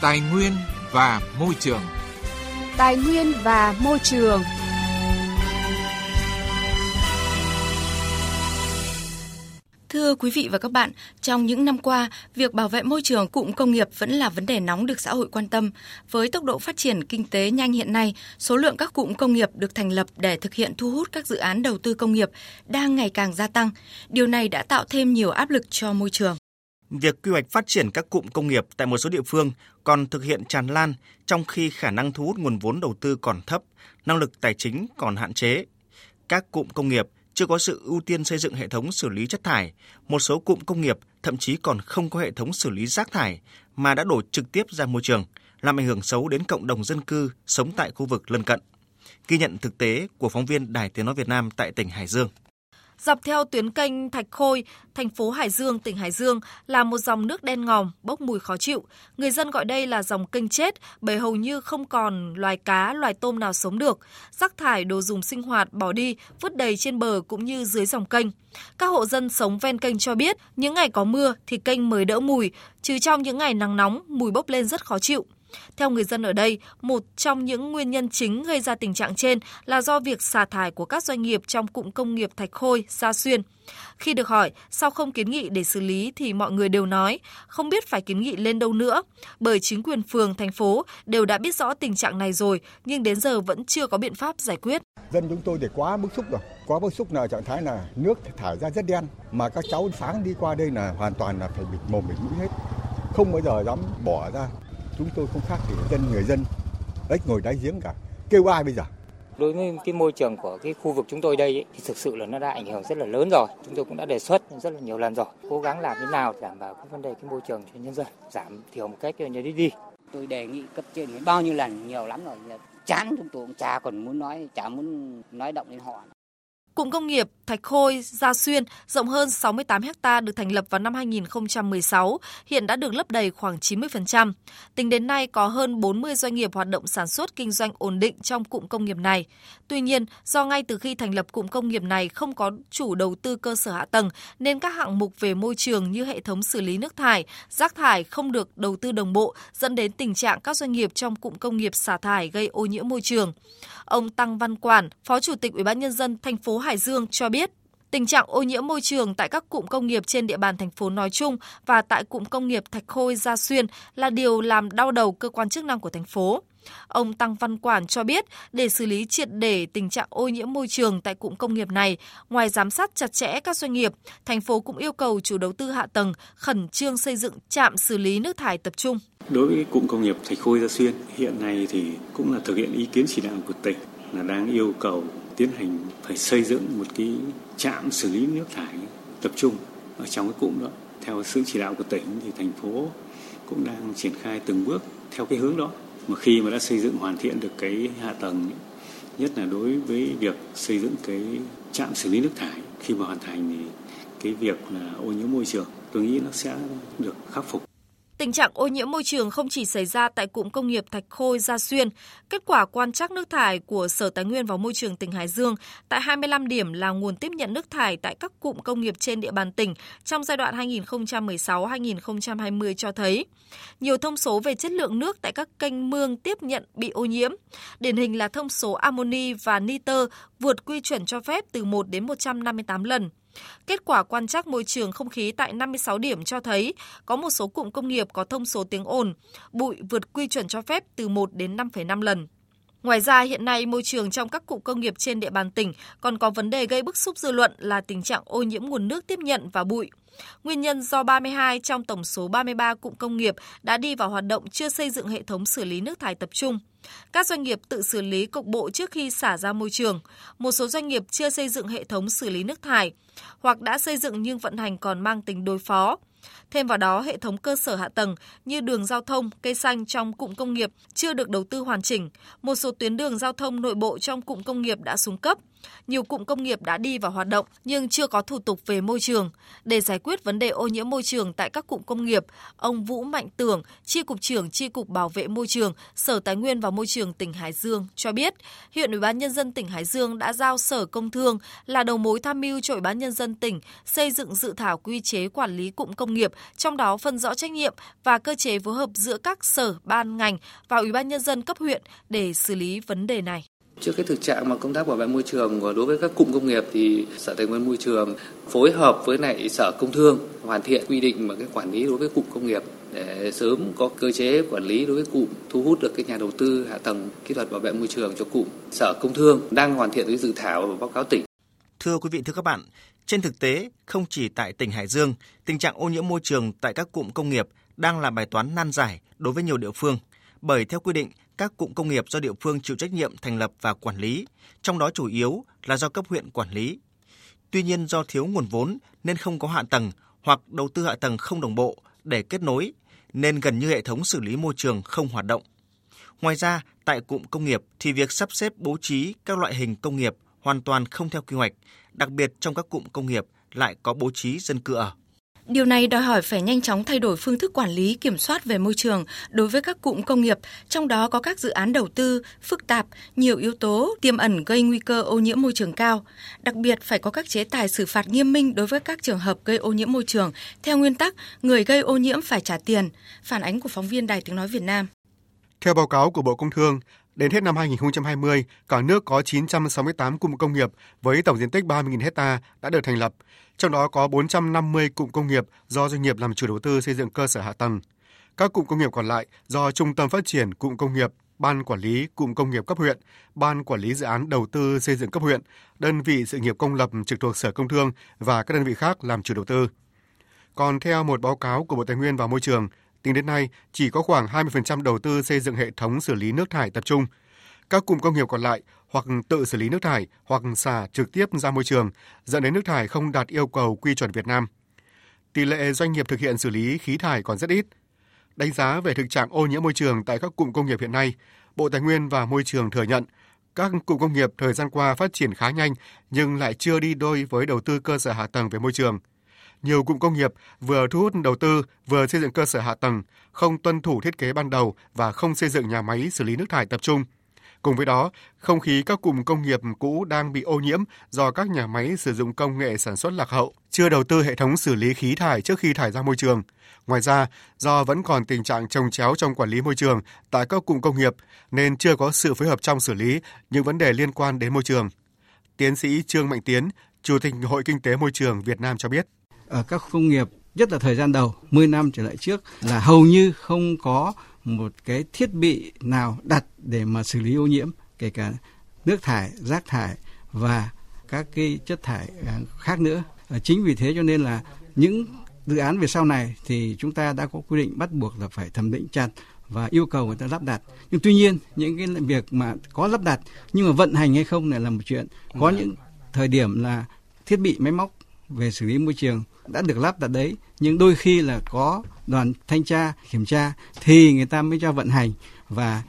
Tài nguyên và môi trường. Tài nguyên và môi trường. Thưa quý vị và các bạn, trong những năm qua, việc bảo vệ môi trường cụm công nghiệp vẫn là vấn đề nóng được xã hội quan tâm. Với tốc độ phát triển kinh tế nhanh hiện nay, số lượng các cụm công nghiệp được thành lập để thực hiện thu hút các dự án đầu tư công nghiệp đang ngày càng gia tăng. Điều này đã tạo thêm nhiều áp lực cho môi trường. Việc quy hoạch phát triển các cụm công nghiệp tại một số địa phương còn thực hiện tràn lan, trong khi khả năng thu hút nguồn vốn đầu tư còn thấp, năng lực tài chính còn hạn chế. Các cụm công nghiệp chưa có sự ưu tiên xây dựng hệ thống xử lý chất thải, một số cụm công nghiệp thậm chí còn không có hệ thống xử lý rác thải mà đã đổ trực tiếp ra môi trường, làm ảnh hưởng xấu đến cộng đồng dân cư sống tại khu vực lân cận. Ghi nhận thực tế của phóng viên Đài Tiếng nói Việt Nam tại tỉnh Hải Dương. Dọc theo tuyến kênh Thạch Khôi, thành phố Hải Dương, tỉnh Hải Dương là một dòng nước đen ngòm, bốc mùi khó chịu. Người dân gọi đây là dòng kênh chết bởi hầu như không còn loài cá, loài tôm nào sống được. Rác thải, đồ dùng sinh hoạt bỏ đi, vứt đầy trên bờ cũng như dưới dòng kênh. Các hộ dân sống ven kênh cho biết những ngày có mưa thì kênh mới đỡ mùi, chứ trong những ngày nắng nóng, mùi bốc lên rất khó chịu. Theo người dân ở đây, một trong những nguyên nhân chính gây ra tình trạng trên là do việc xả thải của các doanh nghiệp trong cụm công nghiệp Thạch Khôi, Sa Xuyên. Khi được hỏi sao không kiến nghị để xử lý thì mọi người đều nói không biết phải kiến nghị lên đâu nữa, bởi chính quyền phường, thành phố đều đã biết rõ tình trạng này rồi nhưng đến giờ vẫn chưa có biện pháp giải quyết. Dân chúng tôi để quá bức xúc rồi, quá bức xúc là trạng thái là nước thải ra rất đen mà các cháu sáng đi qua đây là hoàn toàn là phải bịt mồm bịt mũi hết, không bao giờ dám bỏ ra. Chúng tôi không khác thì người dân ếch ngồi đáy giếng cả, kêu ai bây giờ. Đối với cái môi trường của cái khu vực chúng tôi đây ấy, thì thực sự là nó đã ảnh hưởng rất là lớn rồi. Chúng tôi cũng đã đề xuất rất là nhiều lần rồi, cố gắng làm thế nào đảm bảo cái vấn đề cái môi trường cho nhân dân, giảm thiểu một cách như đi. Tôi đề nghị cấp trên bao nhiêu lần, nhiều lắm rồi, chán chúng tôi cũng chả muốn nói động đến họ. Cụm công nghiệp Thạch Khôi, Gia Xuyên rộng hơn 68 ha được thành lập vào năm 2016, hiện đã được lấp đầy khoảng 90%. Tính đến nay có hơn 40 doanh nghiệp hoạt động sản xuất kinh doanh ổn định trong cụm công nghiệp này. Tuy nhiên, do ngay từ khi thành lập cụm công nghiệp này không có chủ đầu tư cơ sở hạ tầng nên các hạng mục về môi trường như hệ thống xử lý nước thải, rác thải không được đầu tư đồng bộ, dẫn đến tình trạng các doanh nghiệp trong cụm công nghiệp xả thải gây ô nhiễm môi trường. Ông Tăng Văn Quản, Phó Chủ tịch Ủy ban nhân dân thành phố Hải Dương cho biết, tình trạng ô nhiễm môi trường tại các cụm công nghiệp trên địa bàn thành phố nói chung và tại cụm công nghiệp Thạch Khôi, Gia Xuyên là điều làm đau đầu cơ quan chức năng của thành phố. Ông Tăng Văn Quản cho biết, để xử lý triệt để tình trạng ô nhiễm môi trường tại cụm công nghiệp này, ngoài giám sát chặt chẽ các doanh nghiệp, thành phố cũng yêu cầu chủ đầu tư hạ tầng khẩn trương xây dựng trạm xử lý nước thải tập trung. Đối với cụm công nghiệp Thạch Khôi, Gia Xuyên, hiện nay thì cũng là thực hiện ý kiến chỉ đạo của tỉnh là đang yêu cầu tiến hành phải xây dựng một cái trạm xử lý nước thải tập trung ở trong cái cụm đó. Theo sự chỉ đạo của tỉnh thì thành phố cũng đang triển khai từng bước theo cái hướng đó. Mà khi mà đã xây dựng hoàn thiện được cái hạ tầng, nhất là đối với việc xây dựng cái trạm xử lý nước thải, khi mà hoàn thành thì cái việc là ô nhiễm môi trường tôi nghĩ nó sẽ được khắc phục. Tình trạng ô nhiễm môi trường không chỉ xảy ra tại cụm công nghiệp Thạch Khôi, Gia Xuyên. Kết quả quan trắc nước thải của Sở Tài nguyên và Môi trường tỉnh Hải Dương tại 25 điểm là nguồn tiếp nhận nước thải tại các cụm công nghiệp trên địa bàn tỉnh trong giai đoạn 2016-2020 cho thấy nhiều thông số về chất lượng nước tại các kênh mương tiếp nhận bị ô nhiễm. Điển hình là thông số amoni và nitơ vượt quy chuẩn cho phép từ 1 đến 158 lần. Kết quả quan trắc môi trường không khí tại 56 điểm cho thấy có một số cụm công nghiệp có thông số tiếng ồn, bụi vượt quy chuẩn cho phép từ 1 đến 5,5 lần. Ngoài ra, hiện nay môi trường trong các cụm công nghiệp trên địa bàn tỉnh còn có vấn đề gây bức xúc dư luận là tình trạng ô nhiễm nguồn nước tiếp nhận và bụi. Nguyên nhân do 32 trong tổng số 33 cụm công nghiệp đã đi vào hoạt động chưa xây dựng hệ thống xử lý nước thải tập trung. Các doanh nghiệp tự xử lý cục bộ trước khi xả ra môi trường. Một số doanh nghiệp chưa xây dựng hệ thống xử lý nước thải hoặc đã xây dựng nhưng vận hành còn mang tính đối phó. Thêm vào đó, hệ thống cơ sở hạ tầng như đường giao thông, cây xanh trong cụm công nghiệp chưa được đầu tư hoàn chỉnh. Một số tuyến đường giao thông nội bộ trong cụm công nghiệp đã xuống cấp. Nhiều cụm công nghiệp đã đi vào hoạt động nhưng chưa có thủ tục về môi trường. Để giải quyết vấn đề ô nhiễm môi trường tại các cụm công nghiệp, ông Vũ Mạnh Tường, chi cục trưởng chi cục bảo vệ môi trường, Sở Tài nguyên và Môi trường tỉnh Hải Dương cho biết, hiện Ủy ban nhân dân tỉnh Hải Dương đã giao Sở Công Thương là đầu mối tham mưu cho Ủy ban nhân dân tỉnh xây dựng dự thảo quy chế quản lý cụm công nghiệp, trong đó phân rõ trách nhiệm và cơ chế phối hợp giữa các sở, ban ngành và Ủy ban nhân dân cấp huyện để xử lý vấn đề này. Trước cái thực trạng mà công tác bảo vệ môi trường đối với các cụm công nghiệp thì Sở Tài nguyên Môi trường phối hợp với lại Sở Công Thương hoàn thiện quy định mà cái quản lý đối với cụm công nghiệp để sớm có cơ chế quản lý đối với cụm, thu hút được các nhà đầu tư hạ tầng kỹ thuật bảo vệ môi trường cho cụm. Sở Công Thương đang hoàn thiện cái dự thảo và báo cáo tỉnh. Thưa quý vị, thưa các bạn, trên thực tế không chỉ tại tỉnh Hải Dương, tình trạng ô nhiễm môi trường tại các cụm công nghiệp đang là bài toán nan giải đối với nhiều địa phương. Bởi theo quy định, các cụm công nghiệp do địa phương chịu trách nhiệm thành lập và quản lý, trong đó chủ yếu là do cấp huyện quản lý. Tuy nhiên do thiếu nguồn vốn nên không có hạ tầng hoặc đầu tư hạ tầng không đồng bộ để kết nối, nên gần như hệ thống xử lý môi trường không hoạt động. Ngoài ra, tại cụm công nghiệp thì việc sắp xếp bố trí các loại hình công nghiệp hoàn toàn không theo quy hoạch, đặc biệt trong các cụm công nghiệp lại có bố trí dân cư ở. Điều này đòi hỏi phải nhanh chóng thay đổi phương thức quản lý kiểm soát về môi trường đối với các cụm công nghiệp, trong đó có các dự án đầu tư phức tạp, nhiều yếu tố tiềm ẩn gây nguy cơ ô nhiễm môi trường cao. Đặc biệt phải có các chế tài xử phạt nghiêm minh đối với các trường hợp gây ô nhiễm môi trường, theo nguyên tắc người gây ô nhiễm phải trả tiền. Phản ánh của phóng viên Đài Tiếng Nói Việt Nam. Theo báo cáo của Bộ Công Thương, đến hết năm 2020, cả nước có 968 cụm công nghiệp với tổng diện tích 30.000 ha đã được thành lập, trong đó có 450 cụm công nghiệp do doanh nghiệp làm chủ đầu tư xây dựng cơ sở hạ tầng. Các cụm công nghiệp còn lại do Trung tâm Phát triển Cụm công nghiệp, Ban Quản lý Cụm công nghiệp cấp huyện, Ban Quản lý Dự án Đầu tư xây dựng cấp huyện, đơn vị sự nghiệp công lập trực thuộc Sở Công Thương và các đơn vị khác làm chủ đầu tư. Còn theo một báo cáo của Bộ Tài nguyên và Môi trường, tính đến nay, chỉ có khoảng 20% đầu tư xây dựng hệ thống xử lý nước thải tập trung. Các cụm công nghiệp còn lại hoặc tự xử lý nước thải hoặc xả trực tiếp ra môi trường, dẫn đến nước thải không đạt yêu cầu quy chuẩn Việt Nam. Tỷ lệ doanh nghiệp thực hiện xử lý khí thải còn rất ít. Đánh giá về thực trạng ô nhiễm môi trường tại các cụm công nghiệp hiện nay, Bộ Tài nguyên và Môi trường thừa nhận các cụm công nghiệp thời gian qua phát triển khá nhanh nhưng lại chưa đi đôi với đầu tư cơ sở hạ tầng về môi trường. Nhiều cụm công nghiệp vừa thu hút đầu tư, vừa xây dựng cơ sở hạ tầng, không tuân thủ thiết kế ban đầu và không xây dựng nhà máy xử lý nước thải tập trung. Cùng với đó, không khí các cụm công nghiệp cũ đang bị ô nhiễm do các nhà máy sử dụng công nghệ sản xuất lạc hậu, chưa đầu tư hệ thống xử lý khí thải trước khi thải ra môi trường. Ngoài ra, do vẫn còn tình trạng chồng chéo trong quản lý môi trường tại các cụm công nghiệp nên chưa có sự phối hợp trong xử lý những vấn đề liên quan đến môi trường. Tiến sĩ Trương Mạnh Tiến, Chủ tịch Hội Kinh tế Môi trường Việt Nam cho biết. Ở các công nghiệp, nhất là thời gian đầu, 10 năm trở lại trước là hầu như không có một cái thiết bị nào đặt để mà xử lý ô nhiễm, kể cả nước thải, rác thải và các cái chất thải khác nữa. Chính vì thế cho nên là những dự án về sau này thì chúng ta đã có quy định bắt buộc là phải thẩm định chặt và yêu cầu người ta lắp đặt. Nhưng tuy nhiên, những cái việc mà có lắp đặt nhưng mà vận hành hay không này là một chuyện. Có những thời điểm là thiết bị máy móc về xử lý môi trường đã được lắp đặt đấy, nhưng đôi khi là có đoàn thanh tra kiểm tra thì người ta mới cho vận hành, và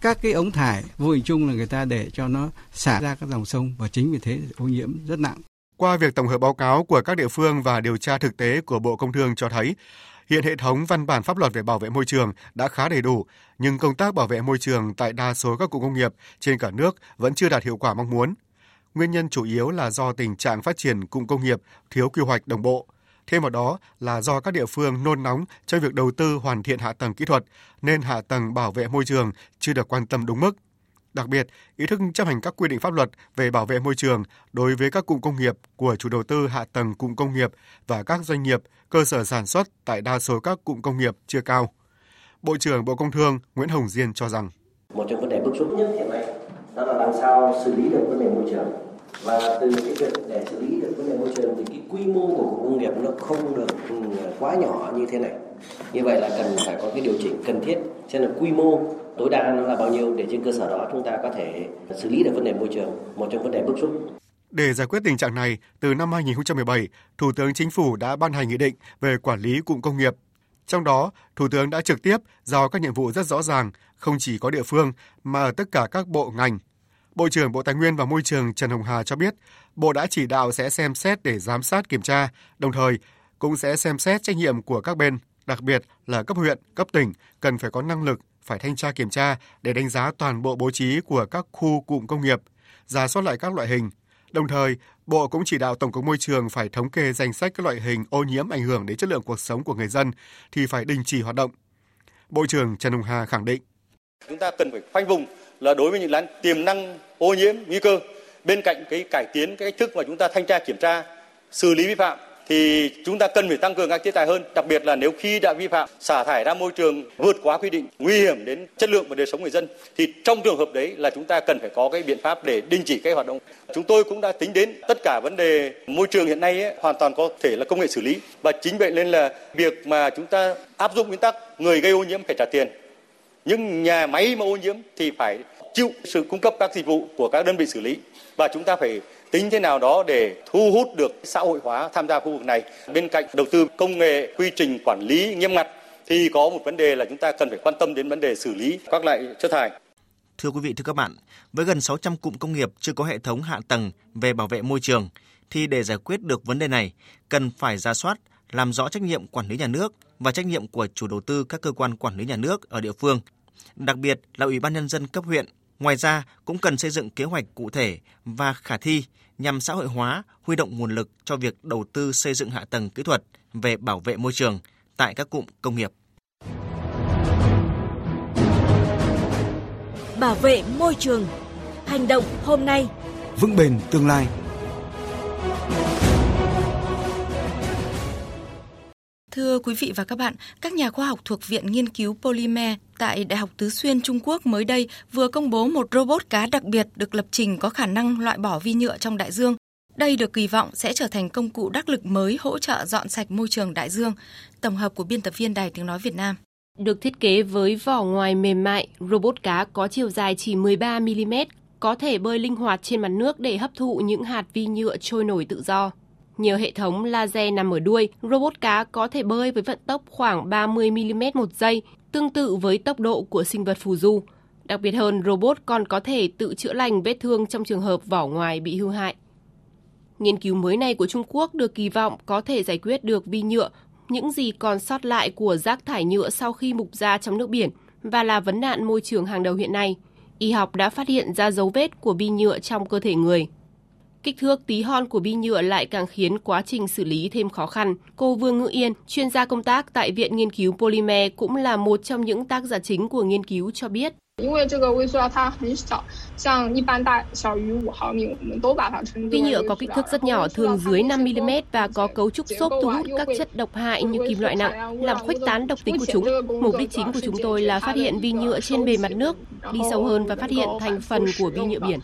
các cái ống thải vô hình chung là người ta để cho nó xả ra các dòng sông, và chính vì thế ô nhiễm rất nặng. Qua việc tổng hợp báo cáo của các địa phương và điều tra thực tế của Bộ Công Thương cho thấy, hiện hệ thống văn bản pháp luật về bảo vệ môi trường đã khá đầy đủ, nhưng công tác bảo vệ môi trường tại đa số các cụm công nghiệp trên cả nước vẫn chưa đạt hiệu quả mong muốn. Nguyên nhân chủ yếu là do tình trạng phát triển cụm công nghiệp thiếu quy hoạch đồng bộ. Thêm vào đó là do các địa phương nôn nóng trong việc đầu tư hoàn thiện hạ tầng kỹ thuật, nên hạ tầng bảo vệ môi trường chưa được quan tâm đúng mức. Đặc biệt, ý thức chấp hành các quy định pháp luật về bảo vệ môi trường đối với các cụm công nghiệp của chủ đầu tư hạ tầng cụm công nghiệp và các doanh nghiệp, cơ sở sản xuất tại đa số các cụm công nghiệp chưa cao. Bộ trưởng Bộ Công Thương Nguyễn Hồng Diên cho rằng, một trong vấn đề bức xúc nhất hiện nay đó là làm sao xử lý được vấn đề môi trường. Và từ cái việc để xử lý được vấn đề môi trường thì cái quy mô của cụm công nghiệp nó không được quá nhỏ như thế này. Như vậy là cần phải có cái điều chỉnh cần thiết, xem là quy mô tối đa nó là bao nhiêu để trên cơ sở đó chúng ta có thể xử lý được vấn đề môi trường, một trong vấn đề bức xúc. Để giải quyết tình trạng này, từ năm 2017, Thủ tướng Chính phủ đã ban hành nghị định về quản lý cụm công nghiệp. Trong đó, Thủ tướng đã trực tiếp giao các nhiệm vụ rất rõ ràng, không chỉ có địa phương mà ở tất cả các bộ ngành. Bộ trưởng Bộ Tài nguyên và Môi trường Trần Hồng Hà cho biết, Bộ đã chỉ đạo sẽ xem xét để giám sát kiểm tra, đồng thời cũng sẽ xem xét trách nhiệm của các bên, đặc biệt là cấp huyện, cấp tỉnh cần phải có năng lực phải thanh tra kiểm tra để đánh giá toàn bộ bố trí của các khu cụm công nghiệp, rà soát lại các loại hình. Đồng thời, Bộ cũng chỉ đạo Tổng cục Môi trường phải thống kê danh sách các loại hình ô nhiễm ảnh hưởng đến chất lượng cuộc sống của người dân thì phải đình chỉ hoạt động. Bộ trưởng Trần Hồng Hà khẳng định. Chúng ta cần phải khoanh vùng là đối với những lán tiềm năng ô nhiễm nguy cơ. Bên cạnh cái cải tiến cái cách thức mà chúng ta thanh tra kiểm tra, xử lý vi phạm thì chúng ta cần phải tăng cường các chế tài hơn, đặc biệt là nếu khi đã vi phạm xả thải ra môi trường vượt quá quy định, nguy hiểm đến chất lượng và đời sống người dân thì trong trường hợp đấy là chúng ta cần phải có cái biện pháp để đình chỉ cái hoạt động. Chúng tôi cũng đã tính đến tất cả vấn đề môi trường hiện nay hoàn toàn có thể là công nghệ xử lý, và chính vậy nên là việc mà chúng ta áp dụng nguyên tắc người gây ô nhiễm phải trả tiền, nhưng nhà máy mà ô nhiễm thì phải chịu sự cung cấp các dịch vụ của các đơn vị xử lý, và chúng ta phải tính thế nào đó để thu hút được xã hội hóa tham gia khu vực này. Bên cạnh đầu tư công nghệ, quy trình quản lý nghiêm ngặt thì có một vấn đề là chúng ta cần phải quan tâm đến vấn đề xử lý các loại chất thải. Thưa quý vị, thưa các bạn, với gần 600 cụm công nghiệp chưa có hệ thống hạ tầng về bảo vệ môi trường thì để giải quyết được vấn đề này, cần phải rà soát, làm rõ trách nhiệm quản lý nhà nước và trách nhiệm của chủ đầu tư các cơ quan quản lý nhà nước ở địa phương, đặc biệt là Ủy ban Nhân dân cấp huyện. Ngoài ra, cũng cần xây dựng kế hoạch cụ thể và khả thi nhằm xã hội hóa, huy động nguồn lực cho việc đầu tư xây dựng hạ tầng kỹ thuật về bảo vệ môi trường tại các cụm công nghiệp. Bảo vệ môi trường. Hành động hôm nay, vững bền tương lai. Thưa quý vị và các bạn, các nhà khoa học thuộc Viện Nghiên cứu Polymer tại Đại học Tứ Xuyên Trung Quốc mới đây vừa công bố một robot cá đặc biệt được lập trình có khả năng loại bỏ vi nhựa trong đại dương. Đây được kỳ vọng sẽ trở thành công cụ đắc lực mới hỗ trợ dọn sạch môi trường đại dương. Tổng hợp của biên tập viên Đài Tiếng Nói Việt Nam. Được thiết kế với vỏ ngoài mềm mại, robot cá có chiều dài chỉ 13mm, có thể bơi linh hoạt trên mặt nước để hấp thụ những hạt vi nhựa trôi nổi tự do. Nhờ hệ thống laser nằm ở đuôi, robot cá có thể bơi với vận tốc khoảng 30mm một giây, tương tự với tốc độ của sinh vật phù du. Đặc biệt hơn, robot còn có thể tự chữa lành vết thương trong trường hợp vỏ ngoài bị hư hại. Nghiên cứu mới này của Trung Quốc được kỳ vọng có thể giải quyết được vi nhựa, những gì còn sót lại của rác thải nhựa sau khi mục ra trong nước biển và là vấn nạn môi trường hàng đầu hiện nay. Y học đã phát hiện ra dấu vết của vi nhựa trong cơ thể người. Kích thước tí hon của bi nhựa lại càng khiến quá trình xử lý thêm khó khăn. Cô Vương Ngự Yên, chuyên gia công tác tại Viện Nghiên cứu Polymer cũng là một trong những tác giả chính của nghiên cứu cho biết. Bi nhựa có kích thước rất nhỏ, thường dưới 5mm và có cấu trúc xốp thu hút các chất độc hại như kim loại nặng, làm khuếch tán độc tính của chúng. Mục đích chính của chúng tôi là phát hiện vi nhựa trên bề mặt nước, đi sâu hơn và phát hiện thành phần của vi nhựa biển.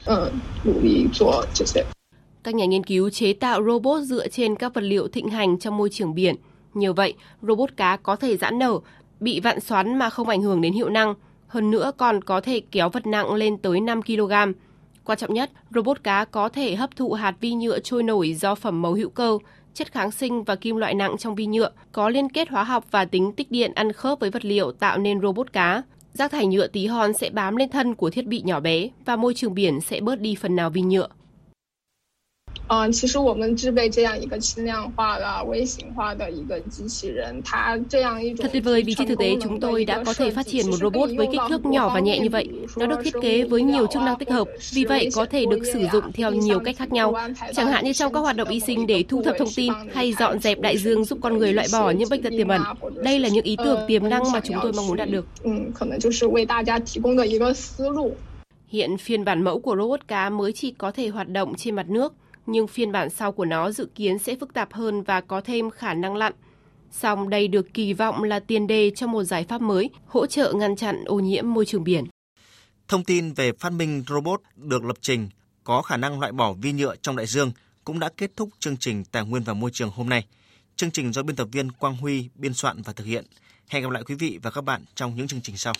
Các nhà nghiên cứu chế tạo robot dựa trên các vật liệu thịnh hành trong môi trường biển. Nhờ vậy, robot cá có thể giãn nở, bị vặn xoắn mà không ảnh hưởng đến hiệu năng. Hơn nữa còn có thể kéo vật nặng lên tới 5kg. Quan trọng nhất, robot cá có thể hấp thụ hạt vi nhựa trôi nổi do phẩm màu hữu cơ, chất kháng sinh và kim loại nặng trong vi nhựa, có liên kết hóa học và tính tích điện ăn khớp với vật liệu tạo nên robot cá. Rác thải nhựa tí hon sẽ bám lên thân của thiết bị nhỏ bé và môi trường biển sẽ bớt đi phần nào vi nhựa. Thật tuyệt vời vì trên thực tế chúng tôi đã có thể phát triển một robot với kích thước nhỏ và nhẹ như vậy. Nó được thiết kế với nhiều chức năng tích hợp, vì vậy có thể được sử dụng theo nhiều cách khác nhau. Chẳng hạn như trong các hoạt động y sinh để thu thập thông tin hay dọn dẹp đại dương giúp con người loại bỏ những bệnh tật tiềm ẩn. Đây là những ý tưởng tiềm năng mà chúng tôi mong muốn đạt được. Hiện phiên bản mẫu của robot cá mới chỉ có thể hoạt động trên mặt nước, nhưng phiên bản sau của nó dự kiến sẽ phức tạp hơn và có thêm khả năng lặn. Song đây được kỳ vọng là tiền đề cho một giải pháp mới hỗ trợ ngăn chặn ô nhiễm môi trường biển. Thông tin về phát minh robot được lập trình có khả năng loại bỏ vi nhựa trong đại dương cũng đã kết thúc chương trình Tài nguyên và Môi trường hôm nay. Chương trình do biên tập viên Quang Huy biên soạn và thực hiện. Hẹn gặp lại quý vị và các bạn trong những chương trình sau.